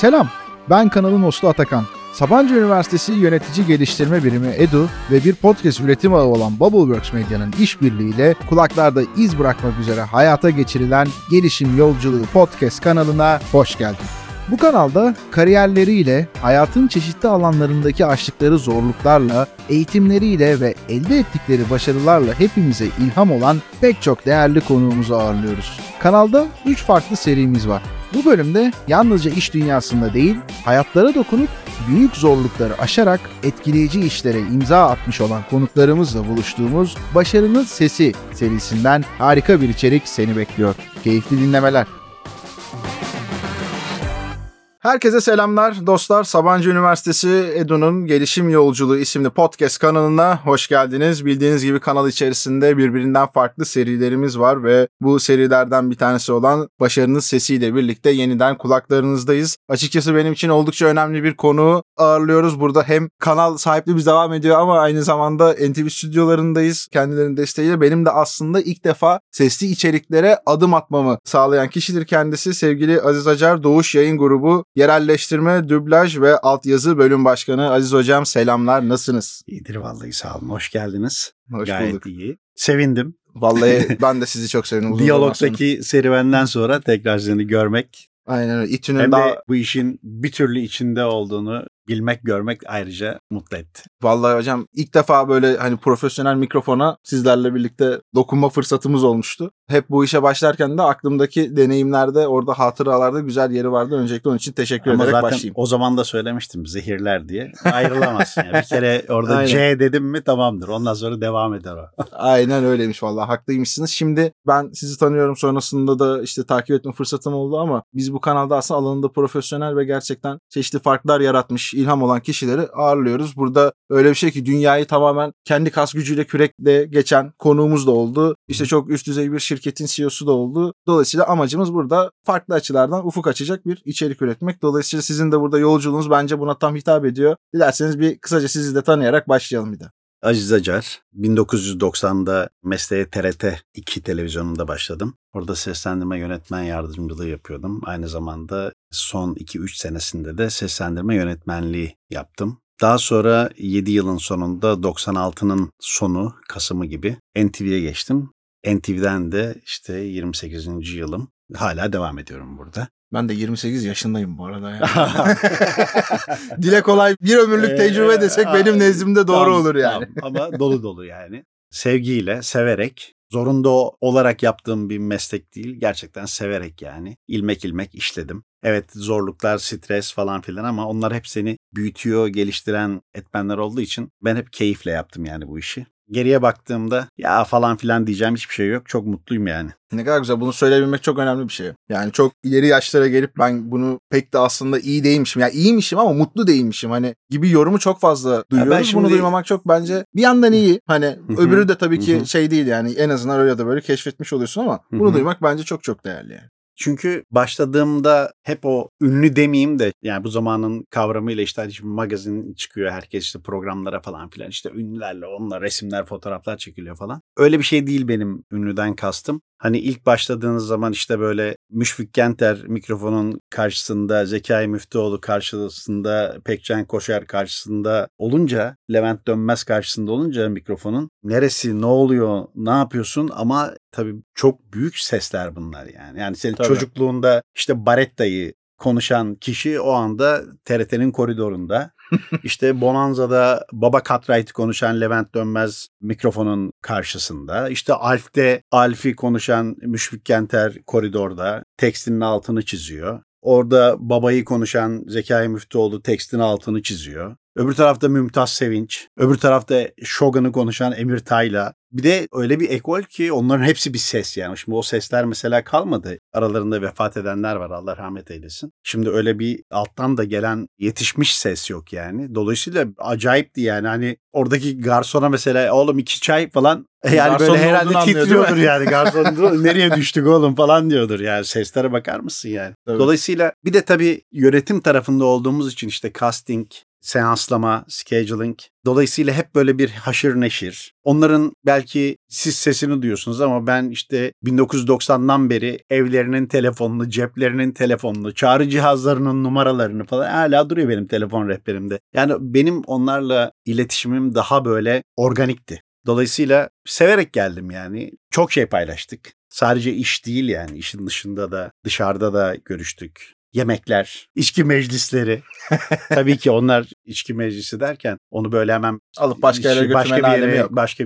Selam, ben kanalın hostu Atakan. Sabancı Üniversitesi Yönetici Geliştirme Birimi EDU ve bir podcast üretim ağı olan Bubbleworks Medya'nın işbirliğiyle kulaklarda iz bırakmak üzere hayata geçirilen Gelişim Yolculuğu podcast kanalına hoş geldin. Bu kanalda kariyerleriyle, hayatın çeşitli alanlarındaki aştıkları zorluklarla, eğitimleriyle ve elde ettikleri başarılarla hepimize ilham olan pek çok değerli konuğumuzu ağırlıyoruz. Kanalda 3 farklı serimiz var. Bu bölümde yalnızca iş dünyasında değil, hayatlara dokunup büyük zorlukları aşarak etkileyici işlere imza atmış olan konuklarımızla buluştuğumuz Başarının Sesi serisinden harika bir içerik seni bekliyor. Keyifli dinlemeler. Herkese selamlar dostlar. Sabancı Üniversitesi EDU'nun Gelişim Yolculuğu isimli podcast kanalına hoş geldiniz. Bildiğiniz gibi kanal içerisinde birbirinden farklı serilerimiz var ve bu serilerden bir tanesi olan Başarının Sesi ile birlikte yeniden kulaklarınızdayız. Açıkçası benim için oldukça önemli bir konuğu ağırlıyoruz. Burada hem kanal sahipliğimiz devam ediyor ama aynı zamanda NTV stüdyolarındayız. Kendilerinin desteğiyle benim de aslında ilk defa sesli içeriklere adım atmamı sağlayan kişidir kendisi. Sevgili Aziz Acar, Doğuş Yayın Grubu Yerelleştirme, Dublaj ve Altyazı Bölüm Başkanı. Aziz Hocam selamlar, nasılsınız? İyidir vallahi, sağ olun. Hoş geldiniz. Hoş gayet bulduk. İyi. Sevindim. Vallahi ben de sizi çok sevindim. Diyalogdaki serüvenden sonra tekrar seni görmek. Aynen öyle. Hem daha... de bu işin bir türlü içinde olduğunu bilmek, görmek ayrıca mutlu etti. Vallahi hocam ilk defa böyle hani profesyonel mikrofona sizlerle birlikte dokunma fırsatımız olmuştu. Hep bu işe başlarken de aklımdaki deneyimlerde, orada hatıralarda güzel yeri vardı. Öncelikle onun için teşekkür ederek başlayayım. Ama zaten o zaman da söylemiştim, zehirler diye. Ayrılamazsın yani. Bir kere orada aynen. C dedim mi tamamdır. Ondan sonra devam eder o. Aynen öyleymiş, vallahi haklıymışsınız. Şimdi ben sizi tanıyorum, sonrasında da işte takip etme fırsatım oldu ama biz bu kanalda aslında alanında profesyonel ve gerçekten çeşitli farklar yaratmış, ilham olan kişileri ağırlıyoruz. Burada öyle bir şey ki dünyayı tamamen kendi kas gücüyle kürekle geçen konuğumuz da oldu. İşte çok üst düzey bir şirketin CEO'su da oldu. Dolayısıyla amacımız burada farklı açılardan ufuk açacak bir içerik üretmek. Dolayısıyla sizin de burada yolculuğunuz bence buna tam hitap ediyor. Dilerseniz bir kısaca sizi de tanıyarak başlayalım bir de. Aziz Acar, 1990'da mesleğe TRT 2 televizyonunda başladım. Orada seslendirme yönetmen yardımcılığı yapıyordum. Aynı zamanda son 2-3 senesinde de seslendirme yönetmenliği yaptım. Daha sonra 7 yılın sonunda 96'nın sonu, Kasım'ı gibi NTV'ye geçtim. NTV'den de işte 28. yılım. Hala devam ediyorum burada. Ben de 28 yaşındayım bu arada. Yani. Dile kolay bir ömürlük tecrübe desek benim nezdimde doğru olur yani. Tamam, ama dolu dolu yani. Sevgiyle, severek, zorunda olarak yaptığım bir meslek değil. Gerçekten severek yani. İlmek ilmek işledim. Evet, zorluklar, stres falan filan ama onlar hep seni büyütüyor, geliştiren etmenler olduğu için ben hep keyifle yaptım yani bu işi. Geriye baktığımda ya falan filan diyeceğim hiçbir şey yok. Çok mutluyum yani. Ne kadar güzel. Bunu söyleyebilmek çok önemli bir şey. Yani çok ileri yaşlara gelip ben bunu pek de aslında iyi değilmişim. Yani iyiymişim ama mutlu değilmişim. Hani gibi yorumu çok fazla duyuyoruz. Ben şimdi... Bunu duymamak çok bence bir yandan iyi. Hani öbürü de tabii ki şey değil yani. En azından öyle de böyle keşfetmiş oluyorsun ama bunu duymak bence çok çok değerli yani. Çünkü başladığımda hep o ünlü demeyeyim de yani bu zamanın kavramıyla işte magazin çıkıyor, herkes işte programlara falan filan işte ünlülerle onunla resimler, fotoğraflar çekiliyor falan. Öyle bir şey değil benim ünlüden kastım. Hani ilk başladığınız zaman işte böyle Müşfik Kenter mikrofonun karşısında, Zekai Müftüoğlu karşısında, Pekcan Koşer karşısında olunca, Levent Dönmez karşısında olunca mikrofonun neresi, ne oluyor, ne yapıyorsun ama tabii çok büyük sesler bunlar yani. Yani senin tabii. Çocukluğunda işte Baretta'yı konuşan kişi o anda TRT'nin koridorunda. İşte Bonanza'da Baba Cartwright'ı konuşan Levent Dönmez mikrofonun karşısında. İşte Alf'te Alf'i konuşan Müşfik Kenter koridorda tekstinin altını çiziyor. Orada babayı konuşan Zekai Müftüoğlu tekstinin altını çiziyor. Öbür tarafta Mümtaz Sevinç, öbür tarafta Shogun'u konuşan Emir Tayla. Bir de öyle bir ekol ki onların hepsi bir ses yani. Şimdi o sesler mesela kalmadı. Aralarında vefat edenler var, Allah rahmet eylesin. Şimdi öyle bir alttan da gelen yetişmiş ses yok yani. Dolayısıyla acayipti yani hani oradaki garsona mesela oğlum 2 çay falan yani garson böyle herhalde titriyordur yani. Garson nereye düştük oğlum falan diyordur yani. Seslere bakar mısın yani? Tabii. Dolayısıyla bir de tabii yönetim tarafında olduğumuz için işte casting, seanslama, scheduling. Dolayısıyla hep böyle bir haşır neşir. Onların belki siz sesini duyuyorsunuz ama ben işte 1990'dan beri evlerinin telefonunu, ceplerinin telefonunu, çağrı cihazlarının numaralarını falan hala duruyor benim telefon rehberimde. Yani benim onlarla iletişimim daha böyle organikti. Dolayısıyla severek geldim yani. Çok şey paylaştık. Sadece iş değil yani. İşin dışında da dışarıda da görüştük. Yemekler, içki meclisleri. Tabii ki onlar içki meclisi derken onu böyle hemen alıp başka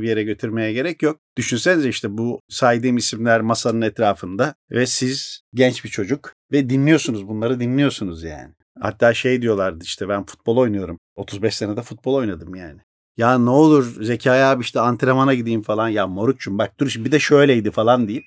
bir yere götürmeye gerek yok. Düşünsenize işte bu saydığım isimler masanın etrafında ve siz genç bir çocuk ve bunları dinliyorsunuz yani. Hatta şey diyorlardı işte ben futbol oynuyorum. 35 senede futbol oynadım yani. Ya ne olur Zekai abi işte antrenmana gideyim falan. Ya Morukçum bak dur bir de şöyleydi falan deyip.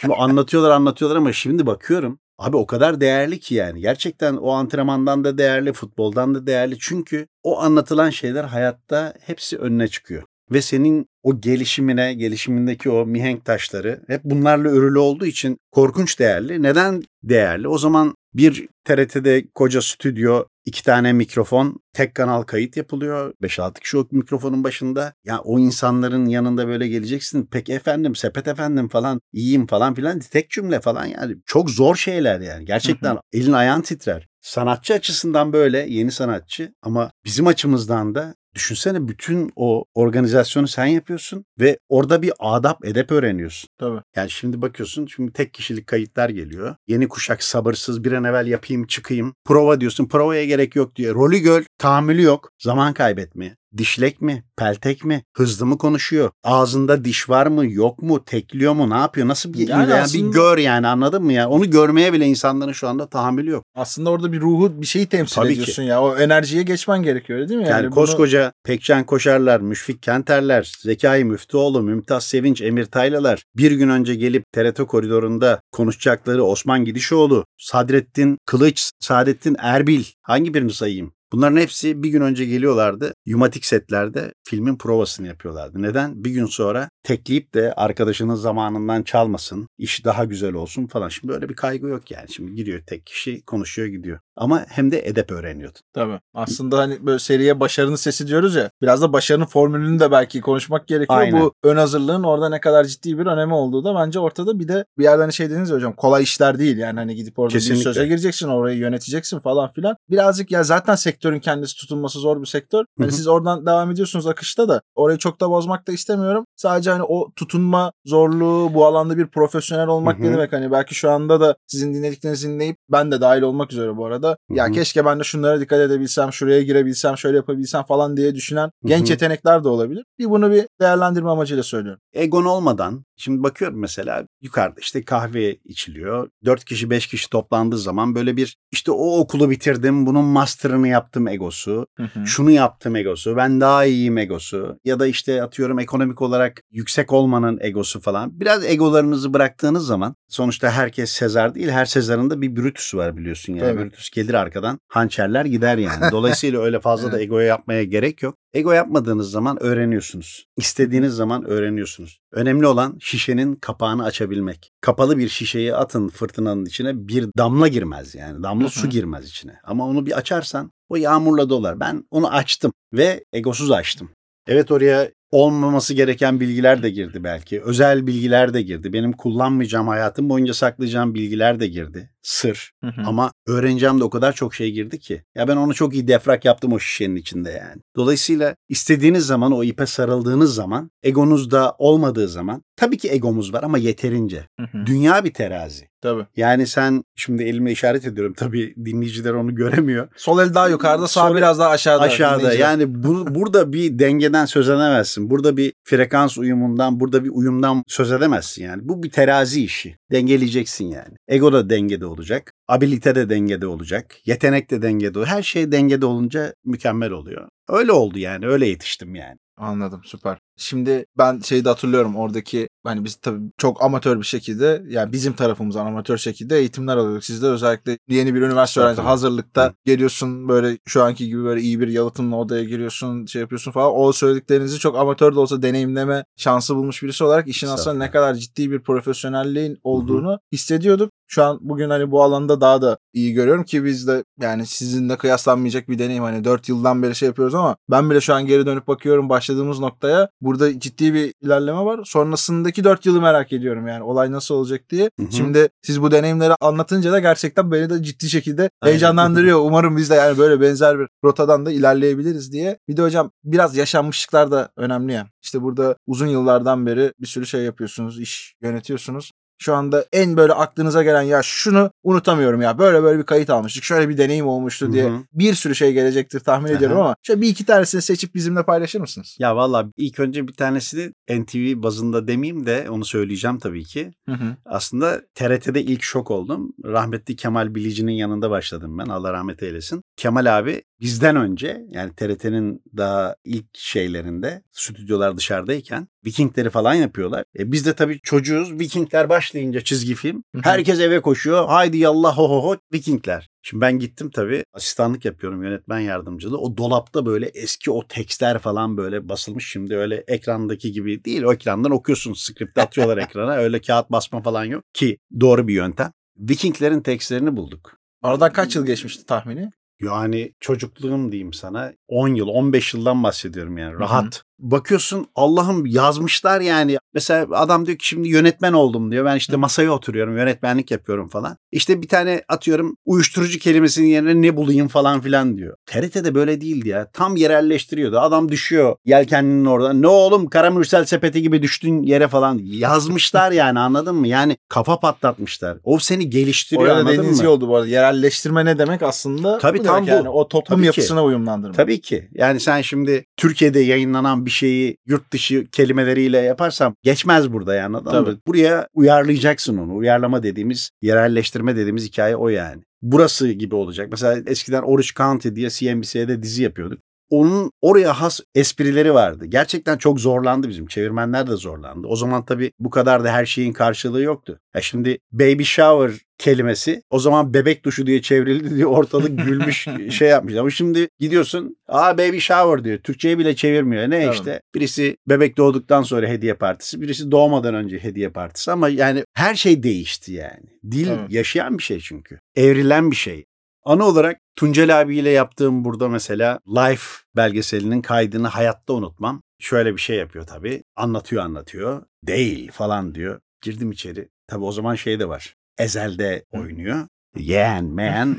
Şimdi anlatıyorlar ama şimdi bakıyorum. Abi o kadar değerli ki yani. Gerçekten o antrenmandan da değerli, futboldan da değerli. Çünkü o anlatılan şeyler hayatta hepsi önüne çıkıyor. Ve senin o gelişimindeki o mihenk taşları hep bunlarla örülü olduğu için korkunç değerli. Neden değerli? O zaman bir TRT'de koca stüdyo, 2 tane mikrofon, tek kanal kayıt yapılıyor. 5-6 kişi o mikrofonun başında. Ya o insanların yanında böyle geleceksin. Peki efendim, sepet efendim falan, iyiyim falan filan. Tek cümle falan yani. Çok zor şeyler yani. Gerçekten elin ayağın titrer. Sanatçı açısından böyle, yeni sanatçı. Ama bizim açımızdan da düşünsene bütün o organizasyonu sen yapıyorsun ve orada bir adap, edep öğreniyorsun. Tabii. Yani şimdi bakıyorsun, şimdi tek kişilik kayıtlar geliyor. Yeni kuşak sabırsız, bir an evvel yapayım, çıkayım. Prova diyorsun, provaya gerek yok diye. Rolü göl, tahammülü yok. Zaman kaybetmeye. Dişlek mi? Peltek mi? Hızlı mı konuşuyor? Ağzında diş var mı? Yok mu? Tekliyor mu? Ne yapıyor? Nasıl bir yani aslında, bir gör yani anladın mı ya? Onu görmeye bile insanların şu anda tahammülü yok. Aslında orada bir ruhu bir şeyi temsil tabii ediyorsun ki. Ya. O enerjiye geçmen gerekiyor öyle değil mi? Yani koskoca Pekcan Koşerler, Müşfik Kenterler, Zekai Müftüoğlu, Mümtaz Sevinç, Emir Taylalar bir gün önce gelip TRT koridorunda konuşacakları Osman Gidişoğlu, Sadrettin Kılıç, Saadettin Erbil hangi birini sayayım? Bunların hepsi bir gün önce geliyorlardı. Yumatik setlerde filmin provasını yapıyorlardı. Neden? Bir gün sonra tekleyip de arkadaşının zamanından çalmasın, iş daha güzel olsun falan. Şimdi öyle bir kaygı yok yani. Şimdi giriyor tek kişi, konuşuyor gidiyor. Ama hem de edep öğreniyordu. Tabii. Aslında hani böyle seriye başarının sesi diyoruz ya. Biraz da başarının formülünü de belki konuşmak gerekiyor. Aynen. Bu ön hazırlığın orada ne kadar ciddi bir önemi olduğu da bence ortada. Bir de bir yerden şey dediniz ya hocam, kolay işler değil. Yani hani gidip orada kesinlikle bir söze gireceksin, orayı yöneteceksin falan filan. Birazcık ya zaten sektörün kendisi tutulması zor bir sektör. Hani siz oradan devam ediyorsunuz akışta da. Orayı çok da bozmak da istemiyorum. Sadece hani o tutunma zorluğu, bu alanda bir profesyonel olmak ne demek? Hani belki şu anda da sizin dinlediklerinizi dinleyip ben de dahil olmak üzere bu arada. Ya keşke ben de şunlara dikkat edebilsem, şuraya girebilsem, şöyle yapabilsem falan diye düşünen genç yetenekler de olabilir. Bunu değerlendirme amacıyla söylüyorum. Egon olmadan, şimdi bakıyorum mesela yukarıda işte kahve içiliyor. 4 kişi 5 kişi toplandığı zaman böyle bir işte o okulu bitirdim, bunun master'ını yaptım egosu, şunu yaptım egosu, ben daha iyiyim egosu ya da işte atıyorum ekonomik olarak yüksek olmanın egosu falan. Biraz egolarınızı bıraktığınız zaman sonuçta herkes Sezar değil, her Sezar'ın da bir Brutus'u var biliyorsun yani. Evet. Brutus gelir arkadan, hançerler gider yani. Dolayısıyla öyle fazla da egoya yapmaya gerek yok. Ego yapmadığınız zaman öğreniyorsunuz. İstediğiniz zaman öğreniyorsunuz. Önemli olan şişenin kapağını açabilmek. Kapalı bir şişeyi atın fırtınanın içine, bir damla girmez yani. Damla su girmez içine. Ama onu bir açarsan o yağmurla dolar. Ben onu açtım ve egosuz açtım. Evet, oraya olmaması gereken bilgiler de girdi belki. Özel bilgiler de girdi. Benim kullanmayacağım, hayatım boyunca saklayacağım bilgiler de girdi. Sır. Ama öğreneceğim de o kadar çok şey girdi ki. Ya ben onu çok iyi defrak yaptım o şişenin içinde yani. Dolayısıyla istediğiniz zaman, o ipe sarıldığınız zaman, egonuzda olmadığı zaman, tabii ki egomuz var ama yeterince. Dünya bir terazi. Tabii. Yani sen şimdi elimle işaret ediyorum. Tabii dinleyiciler onu göremiyor. Sol el daha yukarıda, sağ biraz daha aşağıda. Aşağıda. Yani burada bir dengeden söz edemezsin. Burada bir frekans uyumundan, burada bir uyumdan söz edemezsin yani. Bu bir terazi işi. Dengeleyeceksin yani. Ego da dengede olacak. Abilite de dengede olacak. Yetenek de dengede olacak. Her şey dengede olunca mükemmel oluyor. Öyle oldu yani. Öyle yetiştim yani. Anladım, süper. Şimdi ben şeyi de hatırlıyorum oradaki, hani biz tabii çok amatör bir şekilde, yani bizim tarafımızdan amatör şekilde eğitimler alıyorduk. Siz de özellikle yeni bir üniversite öğrencisi hazırlıkta geliyorsun, böyle şu anki gibi böyle iyi bir yalıtımla odaya giriyorsun, şey yapıyorsun falan. O söylediklerinizi çok amatör de olsa deneyimleme şansı bulmuş birisi olarak işin aslında ne kadar ciddi bir profesyonelliğin olduğunu hissediyorduk. Şu an bugün hani bu alanda daha da iyi görüyorum ki biz de yani sizinle kıyaslanmayacak bir deneyim. Hani 4 yıldan beri şey yapıyoruz ama ben bile şu an geri dönüp bakıyorum başladığımız noktaya. Burada ciddi bir ilerleme var. Sonrasındaki 4 yılı merak ediyorum yani olay nasıl olacak diye. Hı-hı. Şimdi siz bu deneyimleri anlatınca da gerçekten beni de ciddi şekilde heyecanlandırıyor. Umarım biz de yani böyle benzer bir rotadan da ilerleyebiliriz diye. Bir de hocam biraz yaşanmışlıklar da önemli ya. İşte burada uzun yıllardan beri bir sürü şey yapıyorsunuz, iş yönetiyorsunuz. Şu anda en böyle aklınıza gelen ya şunu unutamıyorum ya böyle bir kayıt almıştık şöyle bir deneyim olmuştu diye bir sürü şey gelecektir tahmin ediyorum ama şöyle bir iki tanesini seçip bizimle paylaşır mısınız? Ya valla ilk önce bir tanesini NTV bazında demeyeyim de onu söyleyeceğim tabii ki. Hı-hı. Aslında TRT'de ilk şok oldum. Rahmetli Kemal Bilici'nin yanında başladım ben, Allah rahmet eylesin. Kemal abi bizden önce yani TRT'nin daha ilk şeylerinde stüdyolar dışarıdayken Vikingleri falan yapıyorlar. Biz de tabii çocuğuz. Vikingler başlayınca çizgi film. Herkes eve koşuyor. Haydi yallah ho ho ho Vikingler. Şimdi ben gittim tabii asistanlık yapıyorum, yönetmen yardımcılığı. O dolapta böyle eski o tekstler falan böyle basılmış, şimdi öyle ekrandaki gibi değil. O ekrandan okuyorsun, skripti atıyorlar ekrana. Öyle kağıt basma falan yok ki doğru bir yöntem. Vikinglerin tekstlerini bulduk. Aradan kaç yıl geçmişti tahmini? Yani çocukluğum diyeyim sana 10 yıl 15 yıldan bahsediyorum yani rahat. Hı-hı. Bakıyorsun Allah'ım yazmışlar yani. Mesela adam diyor ki şimdi yönetmen oldum diyor. Ben işte masaya oturuyorum, yönetmenlik yapıyorum falan. İşte bir tane atıyorum uyuşturucu kelimesinin yerine ne bulayım falan filan diyor. TRT'de böyle değildi ya. Tam yerelleştiriyordu. Adam düşüyor yelkenlinin oradan. Ne oğlum karamürsel sepeti gibi düştün yere falan. Yazmışlar yani anladın mı? Yani kafa patlatmışlar. O seni geliştiriyor orada, anladın mı? Denizci oldu bu arada. Yerelleştirme ne demek aslında? Tabii tam bu. Yani o toplum tabii yapısına uyumlandırma. Tabii ki. Yani sen şimdi Türkiye'de yayınlanan bir şeyi yurt dışı kelimeleriyle yaparsam geçmez burada yani. Tabii. Buraya uyarlayacaksın onu. Uyarlama dediğimiz, yerelleştirme dediğimiz hikaye o yani. Burası gibi olacak. Mesela eskiden Orange County diye CNBC'de dizi yapıyorduk. Onun oraya has esprileri vardı. Gerçekten çok zorlandı bizim. Çevirmenler de zorlandı. O zaman tabii bu kadar da her şeyin karşılığı yoktu. Ya şimdi baby shower kelimesi o zaman bebek duşu diye çevrildi diye ortalık gülmüş şey yapmışlar. Ama şimdi gidiyorsun baby shower diyor. Türkçe'ye bile çevirmiyor. Ne tamam. İşte birisi bebek doğduktan sonra hediye partisi, birisi doğmadan önce hediye partisi ama yani her şey değişti yani. Dil tamam. Yaşayan bir şey çünkü. Evrilen bir şey. Ana olarak Tuncel abiyle yaptığım burada mesela Life belgeselinin kaydını hayatta unutmam. Şöyle bir şey yapıyor tabii. Anlatıyor. Değil falan diyor. Girdim içeri. Tabii o zaman şey de var. Ezel'de oynuyor. Yeğen, meğen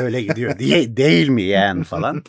öyle gidiyor. Değil mi yeğen falan.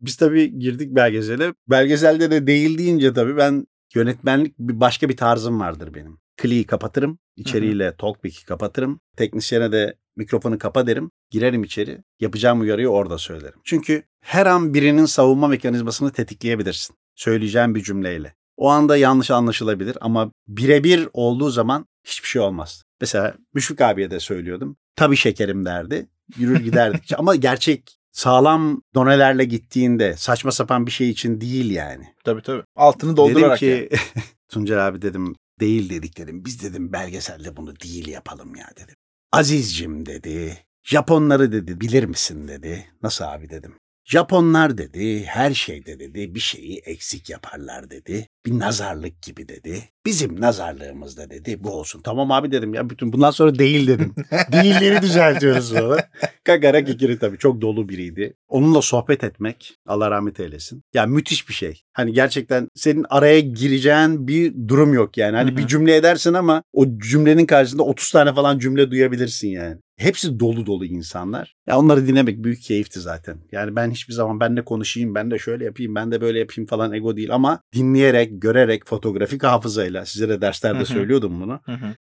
Biz tabii girdik belgesele. Belgeselde de değil deyince tabii ben yönetmenlik başka bir tarzım vardır benim. Kliyi kapatırım. İçeriyle talkback'i kapatırım. Teknisyene de mikrofonu kapa derim. Girerim içeri. Yapacağım uyarıyı orada söylerim. Çünkü her an birinin savunma mekanizmasını tetikleyebilirsin. Söyleyeceğim bir cümleyle. O anda yanlış anlaşılabilir ama birebir olduğu zaman hiçbir şey olmaz. Mesela Müşfik abiye de söylüyordum. Tabii şekerim derdi. Yürür giderdikçe ama gerçek sağlam donelerle gittiğinde saçma sapan bir şey için değil yani. Tabii. Altını doldurarak dedim ki yani. Tuncel abi dedim değil dediklerim. Biz dedim belgeselde bunu değil yapalım ya dedim. Azizcim dedi, Japonları dedi, bilir misin dedi. Nasıl abi dedim. Japonlar dedi, her şeyde dedi, bir şeyi eksik yaparlar dedi. Bir nazarlık gibi dedi. Bizim nazarlığımızda dedi, bu olsun. Tamam abi dedim ya bütün bundan sonra değil dedim. Değilleri düzeltiyoruz sonra. Kagara kikiri tabii çok dolu biriydi. Onunla sohbet etmek, Allah rahmet eylesin. Ya müthiş bir şey. Hani gerçekten senin araya gireceğin bir durum yok yani. Hani bir cümle edersin ama o cümlenin karşısında 30 tane falan cümle duyabilirsin yani. Hepsi dolu dolu insanlar. Ya onları dinlemek büyük keyifti zaten. Yani ben hiçbir zaman ben de konuşayım, ben de şöyle yapayım, ben de böyle yapayım falan ego değil ama dinleyerek, görerek, fotografik hafızayla, size de derslerde söylüyordum bunu.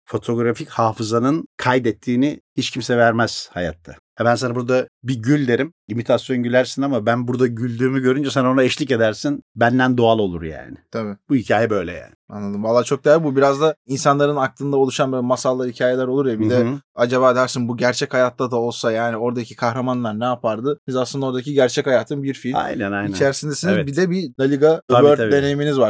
Fotografik hafızanın kaydettiğini hiç kimse vermez hayatta. Ben sana burada bir gül derim, imitasyon gülersin ama ben burada güldüğümü görünce sen ona eşlik edersin. Benden doğal olur yani. Tabii. Bu hikaye böyle yani. Anladım. Vallahi çok değerli. Bu biraz da insanların aklında oluşan böyle masallar, hikayeler olur ya. Bir de acaba dersin bu gerçek hayatta da olsa yani oradaki kahramanlar ne yapardı? Biz aslında oradaki gerçek hayatın bir film. Aynen. İçerisindesiniz. Evet. Bir de bir La Liga World deneyiminiz var.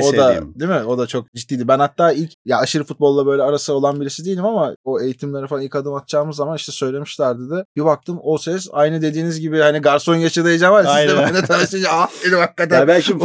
O da değil mi? O da çok ciddiydi. Ben hatta ilk ya aşırı futbolla böyle arası olan birisi değilim ama o eğitimlere falan ilk adım atacağımız zaman işte söylemişlerdi de bir baktım o ses aynı dediğiniz gibi hani garson geçireceğim var. Siz de benimle tanışınca hakikaten. Ya ben şimdi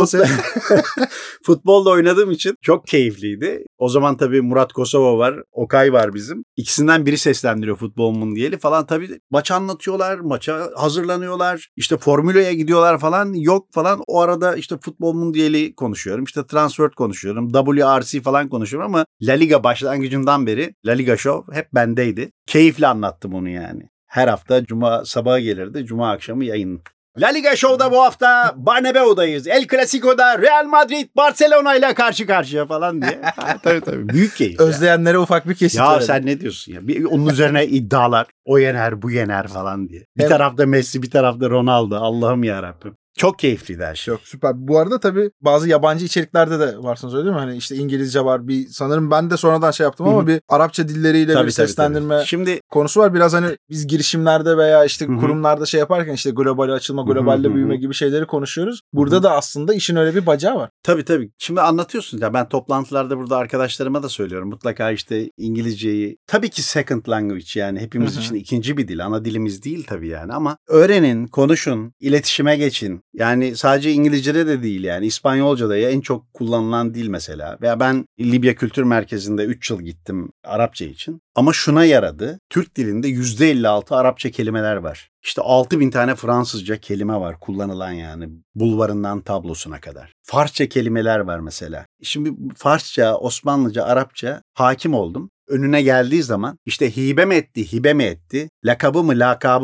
futbolla oynadığım için çok keyifliydi. O zaman tabii Murat Kosovo var. Okay var bizim. İkisinden biri seslendiriyor futbolumun diyeli falan. Tabii maç anlatıyorlar, maça hazırlanıyorlar. İşte formüleye gidiyorlar falan. Yok falan. O arada işte futbolumun diyeli konuşuyorum. İşte transfer konuşuyorum. WRC falan konuşuyorum ama La Liga başlangıcından beri La Liga Show hep bendeydi. Keyifle anlattım onu yani. Her hafta cuma sabaha gelirdi. Cuma akşamı yayın. La Liga Show'da bu hafta Bernabéu'dayız. El Clasico'da Real Madrid Barcelona ile karşı karşıya falan diye. Tabii. Büyük keyif. Özleyenlere ufak bir kesit. Ya sen ne diyorsun ya? Onun üzerine iddialar. O yener, bu yener falan diye. Bir tarafta Messi, bir tarafta Ronaldo. Allah'ım yarabbim. Çok keyifliydi her şey. Çok süper. Bu arada tabii bazı yabancı içeriklerde de varsınız öyle değil mi? Hani işte İngilizce var bir sanırım ben de sonradan şey yaptım ama Hı-hı. bir Arapça dilleriyle tabii, bir seslendirme tabii. Şimdi konusu var. Biraz hani biz girişimlerde veya işte Hı-hı. kurumlarda şey yaparken işte globale açılma, globalle Hı-hı. büyüme gibi şeyleri konuşuyoruz. Burada Hı-hı. da aslında işin öyle bir bacağı var. Tabii. Şimdi anlatıyorsunuz ya ben toplantılarda burada arkadaşlarıma da söylüyorum. Mutlaka işte İngilizceyi tabii ki second language yani hepimiz Hı-hı. için ikinci bir dil. Ana dilimiz değil tabii yani ama öğrenin, konuşun, iletişime geçin. Yani sadece İngilizce'de de değil yani İspanyolca'da ya en çok kullanılan dil mesela. Veya ben Libya Kültür Merkezi'nde 3 yıl gittim Arapça için. Ama şuna yaradı. Türk dilinde %56 Arapça kelimeler var. İşte 6.000 tane Fransızca kelime var kullanılan yani bulvarından tablosuna kadar. Farsça kelimeler var mesela. Şimdi Farsça, Osmanlıca, Arapça hakim oldum. Önüne geldiği zaman işte hibe mi etti, lakabı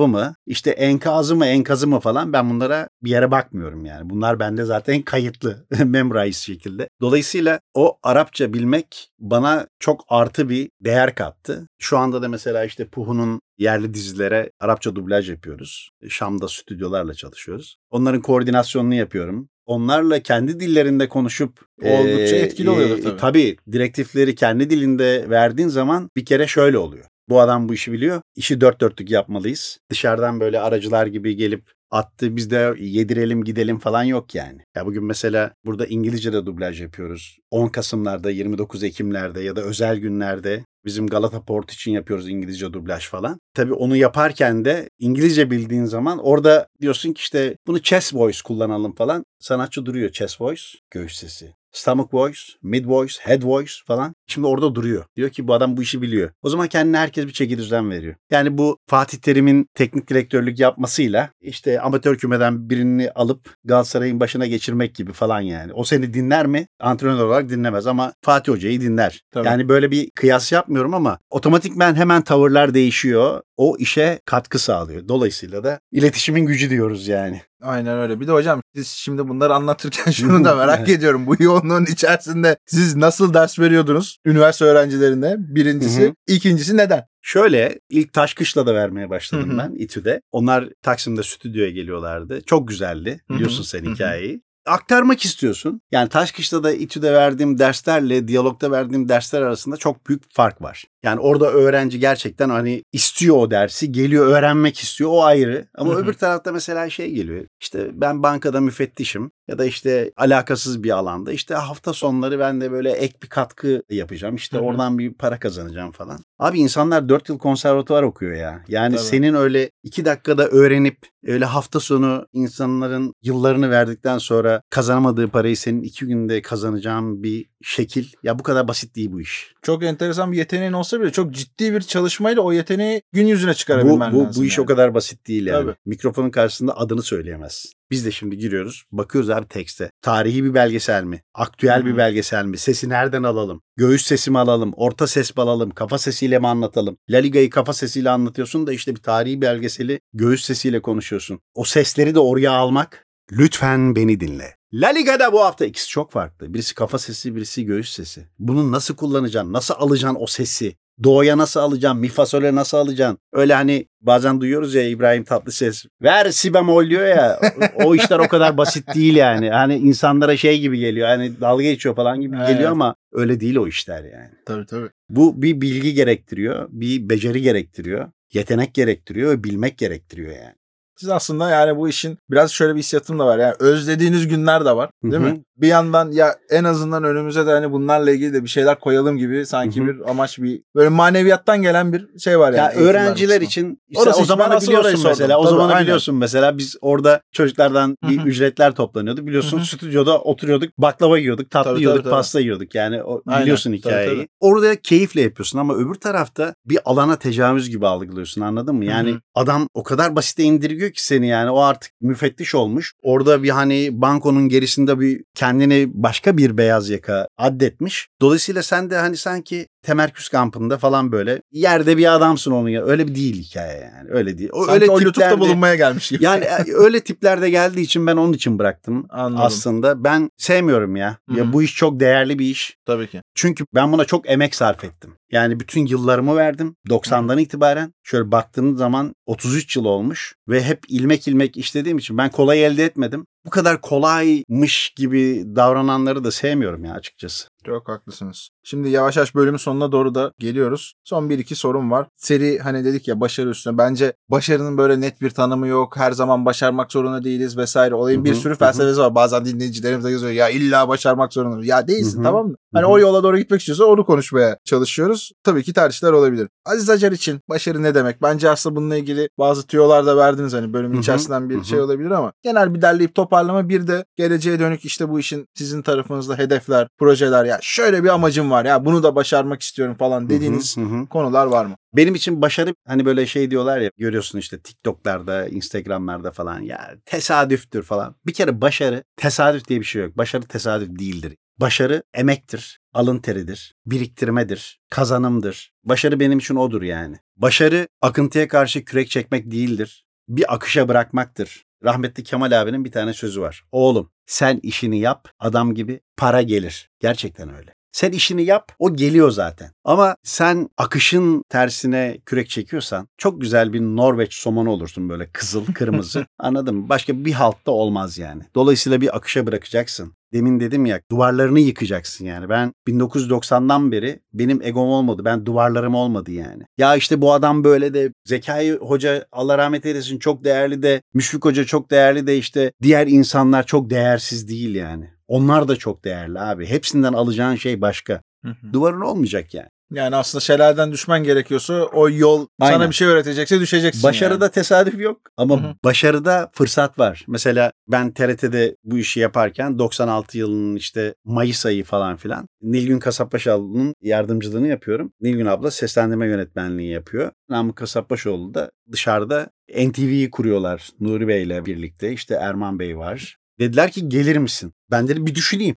mı, işte enkazı mı falan ben bunlara bir yere bakmıyorum yani. Bunlar bende zaten kayıtlı, memorize şekilde. Dolayısıyla o Arapça bilmek bana çok artı bir değer kattı. Şu anda da mesela işte Puhu'nun yerli dizilere Arapça dublaj yapıyoruz. Şam'da stüdyolarla çalışıyoruz. Onların koordinasyonunu yapıyorum. Onlarla kendi dillerinde konuşup oldukça etkili oluyordur tabii. Tabii direktifleri kendi dilinde verdiğin zaman bir kere şöyle oluyor. Bu adam bu işi biliyor. İşi 4 dörtlük yapmalıyız. Dışarıdan böyle aracılar gibi gelip attı biz de yedirelim gidelim falan yok yani. Ya bugün mesela burada İngilizce'de dublaj yapıyoruz. 10 Kasım'larda, 29 Ekim'lerde ya da özel günlerde bizim Galata Port için yapıyoruz İngilizce dublaj falan. Tabii onu yaparken de İngilizce bildiğin zaman orada diyorsun ki işte bunu chest voice kullanalım falan. Sanatçı duruyor chest voice, göğüs sesi. Stomach voice, mid voice, head voice falan. Şimdi orada duruyor. Diyor ki bu adam bu işi biliyor. O zaman kendine herkes bir çekidüzen veriyor. Yani bu Fatih Terim'in teknik direktörlük yapmasıyla işte amatör kümeden birini alıp Galatasaray'ın başına geçirmek gibi falan yani. O seni dinler mi? Antrenör olarak dinlemez ama Fatih Hoca'yı dinler. Tabii. Yani böyle bir kıyas yapmıyorum ama otomatikmen hemen tavırlar değişiyor. O işe katkı sağlıyor. Dolayısıyla da iletişimin gücü diyoruz yani. Aynen öyle. Bir de hocam siz şimdi bunları anlatırken şunu da merak ediyorum. Bu yoğunluğun içerisinde siz nasıl ders veriyordunuz üniversite öğrencilerine? Birincisi. Hı-hı. İkincisi neden? Şöyle ilk Taşkışla da vermeye başladım Hı-hı. ben İTÜ'de. Onlar Taksim'de stüdyoya geliyorlardı. Çok güzeldi. Biliyorsun sen hikayeyi. Hı-hı. Aktarmak istiyorsun. Yani Taşkışla'da İTÜ'de verdiğim derslerle diyalogda verdiğim dersler arasında çok büyük fark var. Yani orada öğrenci gerçekten hani istiyor o dersi, geliyor öğrenmek istiyor o ayrı. Ama Hı-hı. öbür tarafta mesela şey geliyor. İşte ben bankada müfettişim ya da işte alakasız bir alanda. İşte hafta sonları ben de böyle ek bir katkı yapacağım. İşte Hı-hı. oradan bir para kazanacağım falan. Abi insanlar 4 yıl konservatuvar okuyor ya. Yani Tabii. senin öyle 2 dakikada öğrenip öyle hafta sonu insanların yıllarını verdikten sonra kazanamadığı parayı senin 2 günde kazanacağın bir şekil. Ya bu kadar basit değil bu iş. Çok enteresan bir yeteneğin olsa bile çok ciddi bir çalışmayla o yeteneği gün yüzüne çıkarabilmen lazım. Bu iş yani. O kadar basit değil yani. Tabii. Mikrofonun karşısında adını söyleyemezsin. Biz de şimdi giriyoruz. Bakıyoruz abi tekste. Tarihi bir belgesel mi? Aktüel bir belgesel mi? Sesi nereden alalım? Göğüs sesi mi alalım? Orta ses mi alalım? Kafa sesiyle mi anlatalım? La Liga'yı kafa sesiyle anlatıyorsun da işte bir tarihi belgeseli göğüs sesiyle konuşuyorsun. O sesleri de oraya almak. Lütfen beni dinle. La Liga'da bu hafta ikisi çok farklı. Birisi kafa sesi, birisi göğüs sesi. Bunu nasıl kullanacaksın? Nasıl alacaksın o sesi? Do'ya nasıl alacaksın? Mi fa sol'e nasıl alacaksın? Öyle hani bazen duyuyoruz ya İbrahim Tatlıses. Ver si bemol diyor ya. O işler o kadar basit değil yani. Hani insanlara şey gibi geliyor. Hani dalga geçiyor falan gibi geliyor evet. ama öyle değil o işler yani. Tabii. Bu bir bilgi gerektiriyor. Bir beceri gerektiriyor. Yetenek gerektiriyor. Bilmek gerektiriyor yani. Siz aslında yani bu işin biraz şöyle bir hissiyatım da var. Yani özlediğiniz günler de var değil mi? Bir yandan ya en azından önümüze de hani bunlarla ilgili de bir şeyler koyalım gibi sanki bir amaç, bir böyle maneviyattan gelen bir şey var yani. Ya öğrenciler için işte o zamanı biliyorsun mesela. O zamanı biliyorsun mesela biz orada çocuklardan bir ücretler toplanıyordu. Biliyorsun stüdyoda oturuyorduk, baklava yiyorduk, tatlı yiyorduk, pasta yiyorduk. Yani biliyorsun hikayeyi. Orada keyifle yapıyorsun ama öbür tarafta bir alana tecavüz gibi algılıyorsun, anladın mı? Yani adam o kadar basite indirgiyor ki seni, yani o artık müfettiş olmuş. Orada bir hani bankonun gerisinde bir kendini başka bir beyaz yaka addetmiş. Dolayısıyla sen de hani sanki temerküs kampında falan böyle yerde bir adamsın onun ya. Öyle bir değil hikaye yani. Öyle değil. O sanki öyle o YouTube'da bulunmaya gelmiş gibi. Yani öyle tiplerde geldiği için ben onun için bıraktım. Anladım. Aslında ben sevmiyorum ya. Ya bu iş çok değerli bir iş. Tabii ki. Çünkü ben buna çok emek sarf ettim. Yani bütün yıllarımı verdim. 90'dan itibaren şöyle baktığınız zaman 33 yıl olmuş ve hep ilmek ilmek işlediğim için ben kolay elde etmedim. Bu kadar kolaymış gibi davrananları da sevmiyorum ya açıkçası. Çok haklısınız. Şimdi yavaş yavaş bölümün sonuna doğru da geliyoruz. Son 1-2 sorum var. Seri hani dedik ya başarı üstüne. Bence başarının böyle net bir tanımı yok. Her zaman başarmak zorunda değiliz vesaire. Olayın bir sürü felsefesi var. Bazen dinleyicilerimiz de yazıyor ya illa başarmak zorunda. Ya değilsin tamam mı? Hani o yola doğru gitmek istiyorsa onu konuşmaya çalışıyoruz. Tabii ki tartışmalar olabilir. Aziz Acar için başarı ne demek? Bence aslında bununla ilgili bazı tüyolar da verdiniz. Hani bölümün içerisinden bir şey olabilir ama genel bir derleyip toparlama, bir de geleceğe dönük işte bu işin sizin tarafınızda hedefler, projeler, ya şöyle bir amacım var ya bunu da başarmak istiyorum falan dediğiniz konular var mı? Benim için başarı hani böyle şey diyorlar ya, görüyorsun işte TikTok'larda, Instagram'larda falan, ya tesadüftür falan. Bir kere başarı tesadüf diye bir şey yok. Başarı tesadüf değildir. Başarı emektir, alın teridir, biriktirmedir, kazanımdır. Başarı benim için odur yani. Başarı akıntıya karşı kürek çekmek değildir. Bir akışa bırakmaktır. Rahmetli Kemal abinin bir tane sözü var. Oğlum sen işini yap adam gibi, para gelir. Gerçekten öyle. Sen işini yap, o geliyor zaten. Ama sen akışın tersine kürek çekiyorsan çok güzel bir Norveç somonu olursun, böyle kızıl, kırmızı. Anladın mı? Başka bir haltta olmaz yani. Dolayısıyla bir akışa bırakacaksın. Demin dedim ya, duvarlarını yıkacaksın yani. Ben 1990'dan beri benim egom olmadı. Ben duvarlarım olmadı yani. Ya işte bu adam böyle de, Zekai Hoca Allah rahmet eylesin çok değerli de, Müşfik Hoca çok değerli de, işte diğer insanlar çok değersiz değil yani. Onlar da çok değerli abi. Hepsinden alacağın şey başka. Duvarın olmayacak yani. Yani aslında şelaleden düşmen gerekiyorsa o yol sana bir şey öğretecekse düşeceksin. Başarıda tesadüf yok ama başarıda fırsat var. Mesela ben TRT'de bu işi yaparken 96 yılının işte Mayıs ayı falan filan Nilgün Kasapbaşoğlu'nun yardımcılığını yapıyorum. Nilgün abla seslendirme yönetmenliği yapıyor. Namık Kasapbaşoğlu da dışarıda NTV'yi kuruyorlar Nuri Bey'le birlikte. İşte Erman Bey var. Dediler ki gelir misin? Ben dedim bir düşüneyim.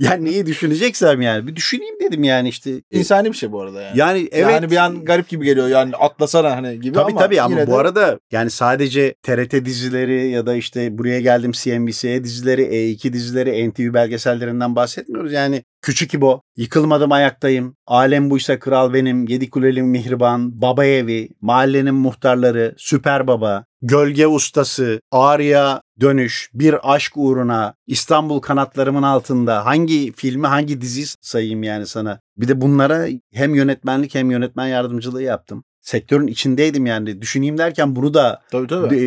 Yani neyi düşüneceksem yani. Bir düşüneyim dedim yani işte. İnsani bir şey bu arada yani. Yani evet. Yani bir an garip gibi geliyor yani atlasana hani gibi tabii, ama. Tabii ama bu de... arada yani sadece TRT dizileri ya da işte buraya geldim CNBC dizileri, E2 dizileri, NTV belgesellerinden bahsetmiyoruz. Yani Küçük İbo, Yıkılmadım Ayaktayım, Alem Buysa Kral Benim, Yedi Kuleli Mihriban, Baba Evi, Mahallenin Muhtarları, Süper Baba, Gölge Ustası, Ağrı'ya Dönüş, Bir Aşk Uğruna, İstanbul Kanatlarımın Altında, hangi filmi, hangi diziyi sayayım yani sana. Bir de bunlara hem yönetmenlik hem yönetmen yardımcılığı yaptım. Sektörün içindeydim yani, düşüneyim derken bunu da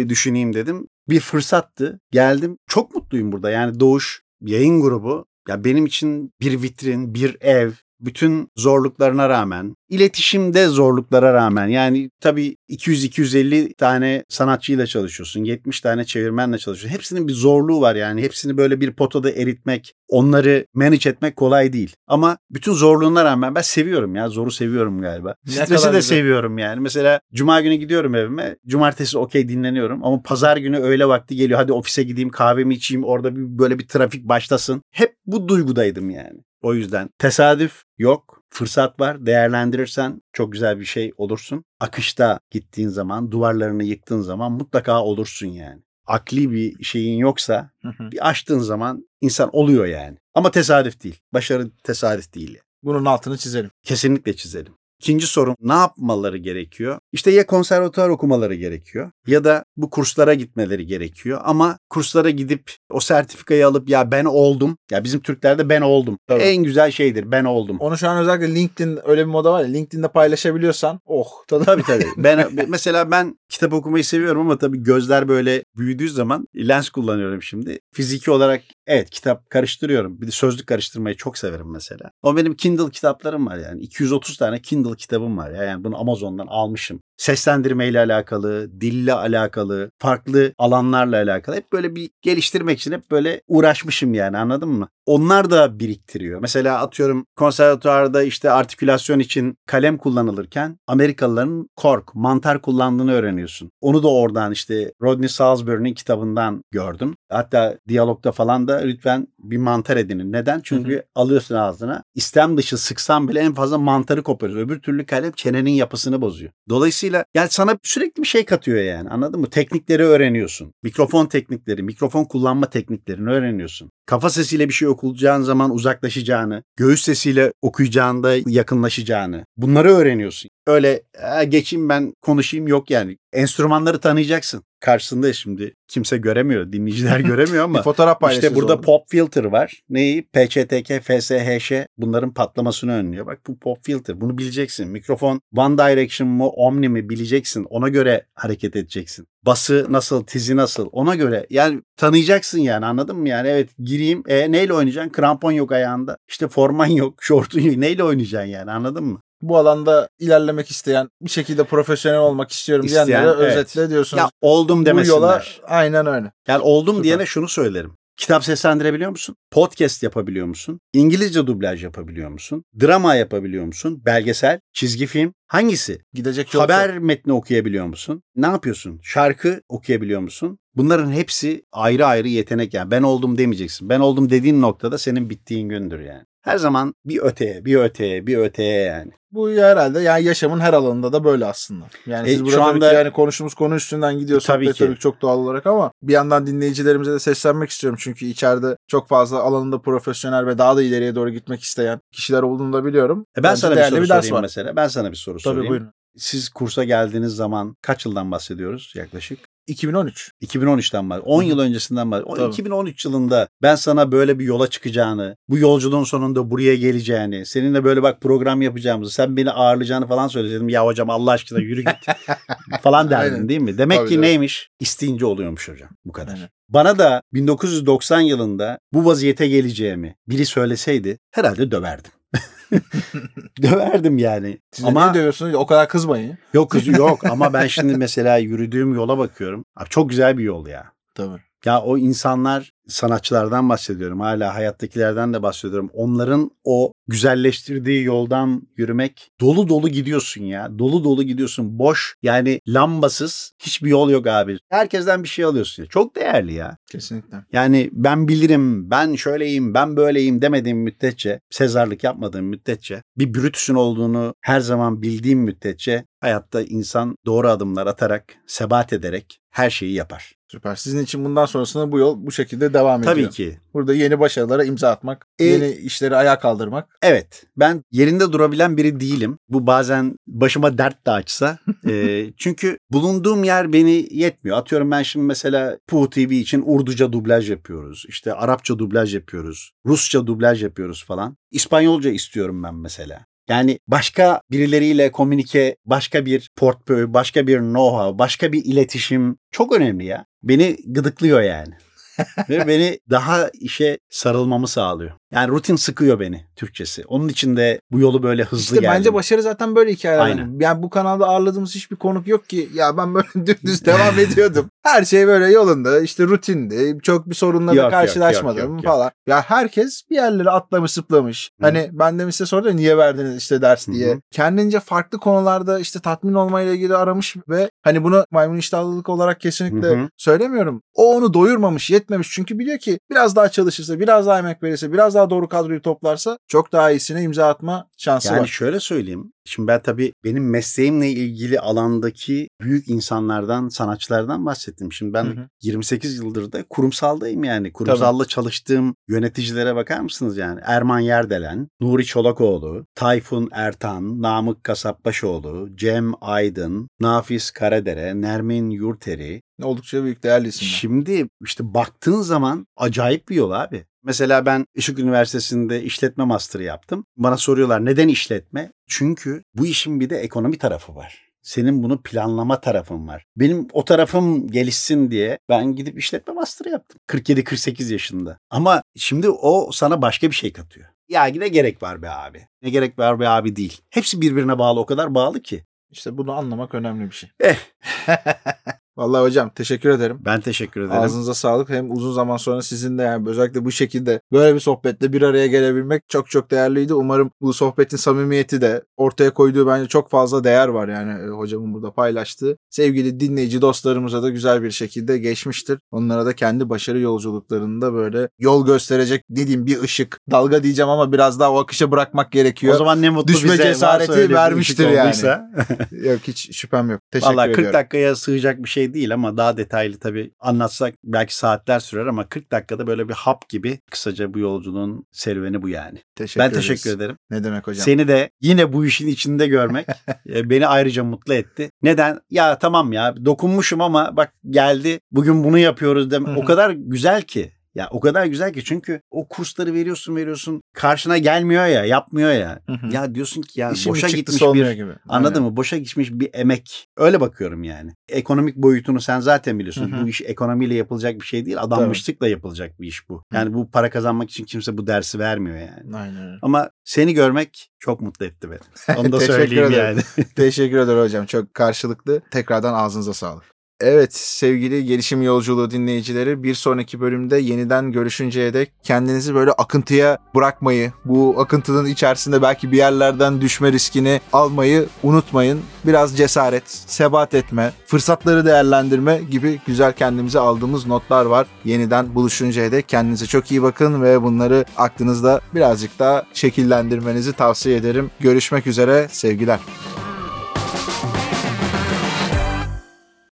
düşüneyim dedim. Bir fırsattı, geldim. Çok mutluyum burada yani. Doğuş Yayın Grubu ya benim için bir vitrin, bir ev. Bütün zorluklarına rağmen, iletişimde zorluklara rağmen, yani tabii 200-250 tane sanatçıyla çalışıyorsun, 70 tane çevirmenle çalışıyorsun. Hepsinin bir zorluğu var yani. Hepsini böyle bir potada eritmek, onları manage etmek kolay değil. Ama bütün zorluğuna rağmen ben seviyorum ya. Zoru seviyorum galiba. Stresi de seviyorum yani. Mesela cuma günü gidiyorum evime. Cumartesi okay dinleniyorum ama pazar günü öğle vakti geliyor. Hadi ofise gideyim, kahvemi içeyim. Orada böyle bir trafik başlasın. Hep bu duygudaydım yani. O yüzden tesadüf yok, fırsat var. Değerlendirirsen çok güzel bir şey olursun. Akışta gittiğin zaman, duvarlarını yıktığın zaman mutlaka olursun yani. Akli bir şeyin yoksa bir açtığın zaman insan oluyor yani. Ama tesadüf değil. Başarı tesadüf değil. Bunun altını çizelim. Kesinlikle çizelim. İkinci sorum, ne yapmaları gerekiyor? İşte ya konservatuvar okumaları gerekiyor ya da bu kurslara gitmeleri gerekiyor. Ama kurslara gidip o sertifikayı alıp ya ben oldum. Ya bizim Türklerde ben oldum. Tabii. En güzel şeydir ben oldum. Onu şu an özellikle LinkedIn öyle bir moda var ya, LinkedIn'de paylaşabiliyorsan oh. Tabii. Ben kitap okumayı seviyorum ama tabii gözler böyle büyüdüğü zaman lens kullanıyorum şimdi. Fiziki olarak evet kitap karıştırıyorum. Bir de sözlük karıştırmayı çok severim mesela. O benim Kindle kitaplarım var yani. 230 tane Kindle kitabım var ya. Yani bunu Amazon'dan almışım. Seslendirmeyle alakalı, dille alakalı, farklı alanlarla alakalı. Hep böyle bir geliştirmek için hep böyle uğraşmışım yani, anladın mı? Onlar da biriktiriyor. Mesela atıyorum konservatuvarda işte artikülasyon için kalem kullanılırken Amerikalıların cork, mantar kullandığını öğreniyorsun. Onu da oradan işte Rodney Salisbury'nin kitabından gördüm. Hatta diyalogda falan da lütfen bir mantar edinin. Neden? Çünkü alıyorsun ağzına. İstem dışı sıksan bile en fazla mantarı koparıyorsun. Öbür türlü kalem çenenin yapısını bozuyor. Dolayısıyla yani sana sürekli bir şey katıyor yani, anladın mı? Teknikleri öğreniyorsun. Mikrofon teknikleri, mikrofon kullanma tekniklerini öğreniyorsun. Kafa sesiyle bir şey okuyacağın zaman uzaklaşacağını, göğüs sesiyle okuyacağında yakınlaşacağını, bunları öğreniyorsun. Öyle geçeyim ben konuşayım yok yani. Enstrümanları tanıyacaksın. Karşısında şimdi kimse göremiyor, dinleyiciler göremiyor ama fotoğraf işte burada oldu. Pop filter var. Neyi? PCTK, FSHŞ bunların patlamasını önlüyor. Bak bu pop filter, bunu bileceksin. Mikrofon One Direction mı, Omni mi bileceksin. Ona göre hareket edeceksin. Bası nasıl, tizi nasıl ona göre. Yani tanıyacaksın yani, anladın mı? Yani evet gireyim. Neyle oynayacaksın? Krampon yok ayağında. İşte forman yok, şortun yok. Neyle oynayacaksın yani, anladın mı? Bu alanda ilerlemek isteyen, bir şekilde profesyonel olmak istiyorum diyenlere özetle diyorsunuz. Ya oldum demesinler. Bu yola, aynen öyle. Yani oldum Süper. Diyene şunu söylerim. Kitap seslendirebiliyor musun? Podcast yapabiliyor musun? İngilizce dublaj yapabiliyor musun? Drama yapabiliyor musun? Belgesel, çizgi film hangisi? Gidecek yoksa. Haber metni okuyabiliyor musun? Ne yapıyorsun? Şarkı okuyabiliyor musun? Bunların hepsi ayrı ayrı yetenek yani. Ben oldum demeyeceksin. Ben oldum dediğin noktada senin bittiğin gündür yani. Her zaman bir öteye, bir öteye, bir öteye yani. Bu herhalde yani yaşamın her alanında da böyle aslında. Yani siz burada şu anda yani konuştuğumuz konu üstünden gidiyorsunuz. Tabii ki çok doğal olarak ama bir yandan dinleyicilerimize de seslenmek istiyorum. Çünkü içeride çok fazla alanında profesyonel ve daha da ileriye doğru gitmek isteyen kişiler olduğunu da biliyorum. Ben sana bir soru sorayım mesela. Ben sana bir soru sorayım. Tabii buyurun. Siz kursa geldiğiniz zaman kaç yıldan bahsediyoruz yaklaşık? 2013. 2013'ten var. 10 yıl öncesinden var. Tabii. 2013 yılında ben sana böyle bir yola çıkacağını, bu yolculuğun sonunda buraya geleceğini, seninle böyle bak program yapacağımızı, sen beni ağırlayacağını falan söyleseydim ya hocam Allah aşkına yürü git falan derdin değil mi? Demek tabii ki neymiş? İsteyince oluyormuş hocam. Bu kadar. Aynen. Bana da 1990 yılında bu vaziyete geleceğimi biri söyleseydi herhalde döverdim. Döverdim yani. Siz ama niye dövüyorsunuz? O kadar kızmayın. Yok ama ben şimdi mesela yürüdüğüm yola bakıyorum. Abi çok güzel bir yol ya. Tabii. Ya o insanlar, sanatçılardan bahsediyorum. Hala hayattakilerden de bahsediyorum. Onların o güzelleştirdiği yoldan yürümek, dolu dolu gidiyorsun ya. Dolu dolu gidiyorsun. Boş yani, lambasız hiçbir yol yok abi. Herkesten bir şey alıyorsun. Çok değerli ya. Kesinlikle. Yani ben bilirim, ben şöyleyim, ben böyleyim demediğim müddetçe, sezarlık yapmadığım müddetçe, bir Brutus'un olduğunu her zaman bildiğim müddetçe hayatta insan doğru adımlar atarak, sebat ederek her şeyi yapar. Süper. Sizin için bundan sonrasında bu yol bu şekilde devam ediyor. Tabii ki. Burada yeni başarılara imza atmak, yeni işleri ayağa kaldırmak. Evet. Ben yerinde durabilen biri değilim. Bu bazen başıma dert de açsa. Çünkü bulunduğum yer beni yetmiyor. Atıyorum ben şimdi mesela Puhu TV için Urduca dublaj yapıyoruz. İşte Arapça dublaj yapıyoruz. Rusça dublaj yapıyoruz falan. İspanyolca istiyorum ben mesela. Yani başka birileriyle komünike, başka bir portföy, başka bir know-how, başka bir iletişim çok önemli ya. Beni gıdıklıyor yani. Ve beni daha işe sarılmamı sağlıyor. Yani rutin sıkıyor beni Türkçesi. Onun için de bu yolu böyle hızlı geldim. Bence başarı zaten böyle hikayeler. Aynen. Yani bu kanalda ağırladığımız hiçbir konuk yok ki ya ben böyle düz devam ediyordum. Her şey böyle yolunda, işte rutindi. Çok bir sorunla da karşılaşmadım falan. Ya herkes bir yerlere atlamış, zıplamış. Hani ben de size sordum niye verdiniz işte ders diye. Kendince farklı konularda işte tatmin olmayla ilgili aramış ve hani bunu maymun iştahlılık olarak kesinlikle söylemiyorum. O onu doyurmamış, yetmemiş. Çünkü biliyor ki biraz daha çalışırsa, biraz daha emek verirse, biraz daha doğru kadroyu toplarsa çok daha iyisine imza atma şansı var. Yani şöyle söyleyeyim. Şimdi ben tabii benim mesleğimle ilgili alandaki büyük insanlardan, sanatçılardan bahsettim. Şimdi ben 28 yıldır da kurumsaldayım yani. Kurumsalla çalıştığım yöneticilere bakar mısınız yani? Erman Yerdelen, Nuri Çolakoğlu, Tayfun Ertan, Namık Kasapbaşoğlu, Cem Aydın, Nafiz Karadere, Nermin Yurteri. Oldukça büyük değerli isimler. Şimdi işte baktığın zaman acayip bir yol abi. Mesela ben Işık Üniversitesi'nde işletme master'ı yaptım. Bana soruyorlar neden işletme? Çünkü bu işin bir de ekonomi tarafı var. Senin bunu planlama tarafın var. Benim o tarafım gelişsin diye ben gidip işletme master'ı yaptım. 47-48 yaşında. Ama şimdi o sana başka bir şey katıyor. Ya ne gerek var be abi? Ne gerek var be abi değil. Hepsi birbirine bağlı, o kadar bağlı ki. İşte bunu anlamak önemli bir şey. Vallahi hocam teşekkür ederim. Ben teşekkür ederim. Ağzınıza sağlık. Hem uzun zaman sonra sizinle yani özellikle bu şekilde böyle bir sohbetle bir araya gelebilmek çok çok değerliydi. Umarım bu sohbetin samimiyeti de ortaya koyduğu bence çok fazla değer var yani hocamın burada paylaştığı. Sevgili dinleyici dostlarımıza da güzel bir şekilde geçmiştir. Onlara da kendi başarı yolculuklarında böyle yol gösterecek bir ışık, dalga diyeceğim ama biraz daha o akışa bırakmak gerekiyor. O zaman ne mutlu bize. Düşme cesareti vermiştir yani. Yok hiç şüphem yok. Teşekkür ediyorum. Vallahi 40 dakikaya sığacak bir şey değil ama daha detaylı tabii anlatsak belki saatler sürer ama 40 dakikada böyle bir hap gibi kısaca bu yolculuğun serüveni bu yani. Teşekkür ederim. Ne demek hocam? Seni de yine bu işin içinde görmek beni ayrıca mutlu etti. Neden? Ya tamam ya dokunmuşum ama bak geldi bugün bunu yapıyoruz deme. O kadar güzel ki. Ya o kadar güzel ki çünkü o kursları veriyorsun karşına gelmiyor ya, yapmıyor ya. Ya diyorsun ki ya İşim boşa gitmiş bir gibi. Anladın mı? Boşa gitmiş bir emek. Öyle bakıyorum yani. Ekonomik boyutunu sen zaten biliyorsun. Bu iş ekonomiyle yapılacak bir şey değil. Adanmışlıkla yapılacak bir iş bu. Yani bu para kazanmak için kimse bu dersi vermiyor yani. Aynen. Ama seni görmek çok mutlu etti beni. Onu da söyleyeyim yani. Teşekkür ederim hocam. Çok karşılıklı. Tekrardan ağzınıza sağlık. Evet sevgili Gelişim Yolculuğu dinleyicileri, bir sonraki bölümde yeniden görüşünceye dek kendinizi böyle akıntıya bırakmayı, bu akıntının içerisinde belki bir yerlerden düşme riskini almayı unutmayın. Biraz cesaret, sebat etme, fırsatları değerlendirme gibi güzel kendimize aldığımız notlar var. Yeniden buluşuncaya dek kendinize çok iyi bakın ve bunları aklınızda birazcık daha şekillendirmenizi tavsiye ederim. Görüşmek üzere, sevgiler.